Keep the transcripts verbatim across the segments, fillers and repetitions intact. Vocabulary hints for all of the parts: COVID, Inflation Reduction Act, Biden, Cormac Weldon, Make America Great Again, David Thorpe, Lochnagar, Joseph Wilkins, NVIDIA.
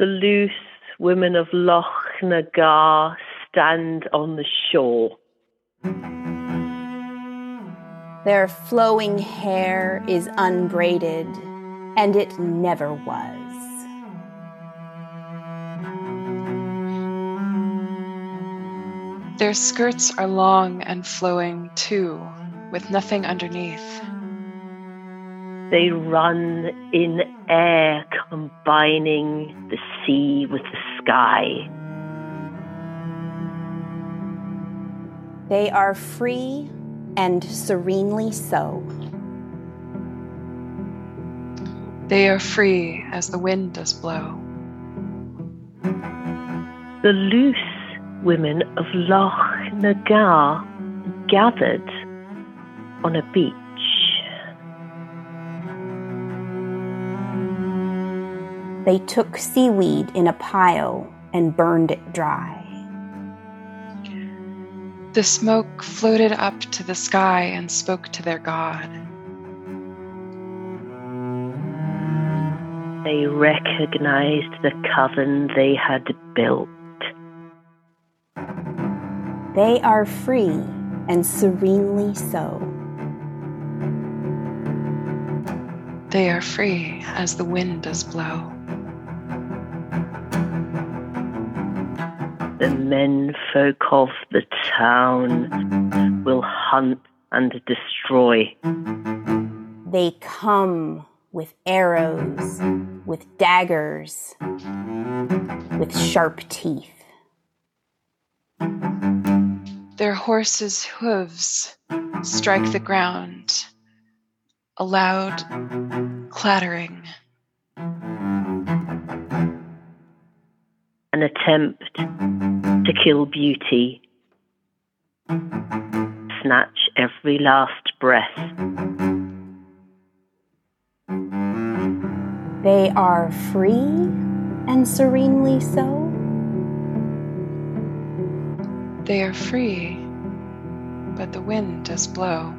The loose women of Lochnagar stand on the shore. Their flowing hair is unbraided, and it never was. Their skirts are long and flowing too, with nothing underneath. They run in air, combining the sea with the sky. They are free and serenely so. They are free as the wind does blow. The loose women of Lochnagar gathered on a beach. They took seaweed in a pile and burned it dry. The smoke floated up to the sky and spoke to their god. They recognized the coven they had built. They are free and serenely so. They are free as the wind does blow. The menfolk of the town will hunt and destroy. They come with arrows, with daggers, with sharp teeth. Their horses' hooves strike the ground, a loud clattering. An attempt to kill beauty, snatch every last breath. They are free and serenely so. They are free, but the wind does blow.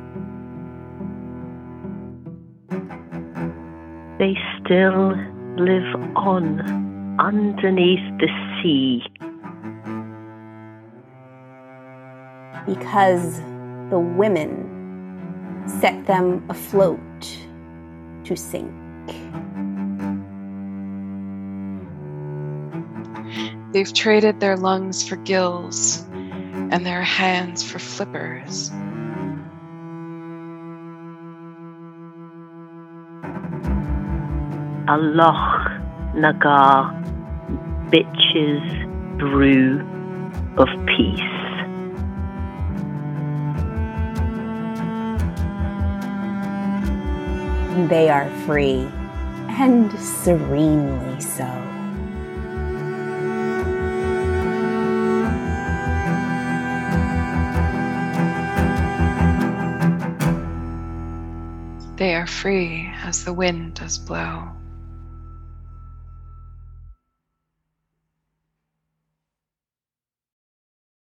They still live on underneath the sea. Because the women set them afloat to sink. They've traded their lungs for gills and their hands for flippers. A Lochnagar bitches brew of peace. They are free and serenely so. They are free as the wind does blow.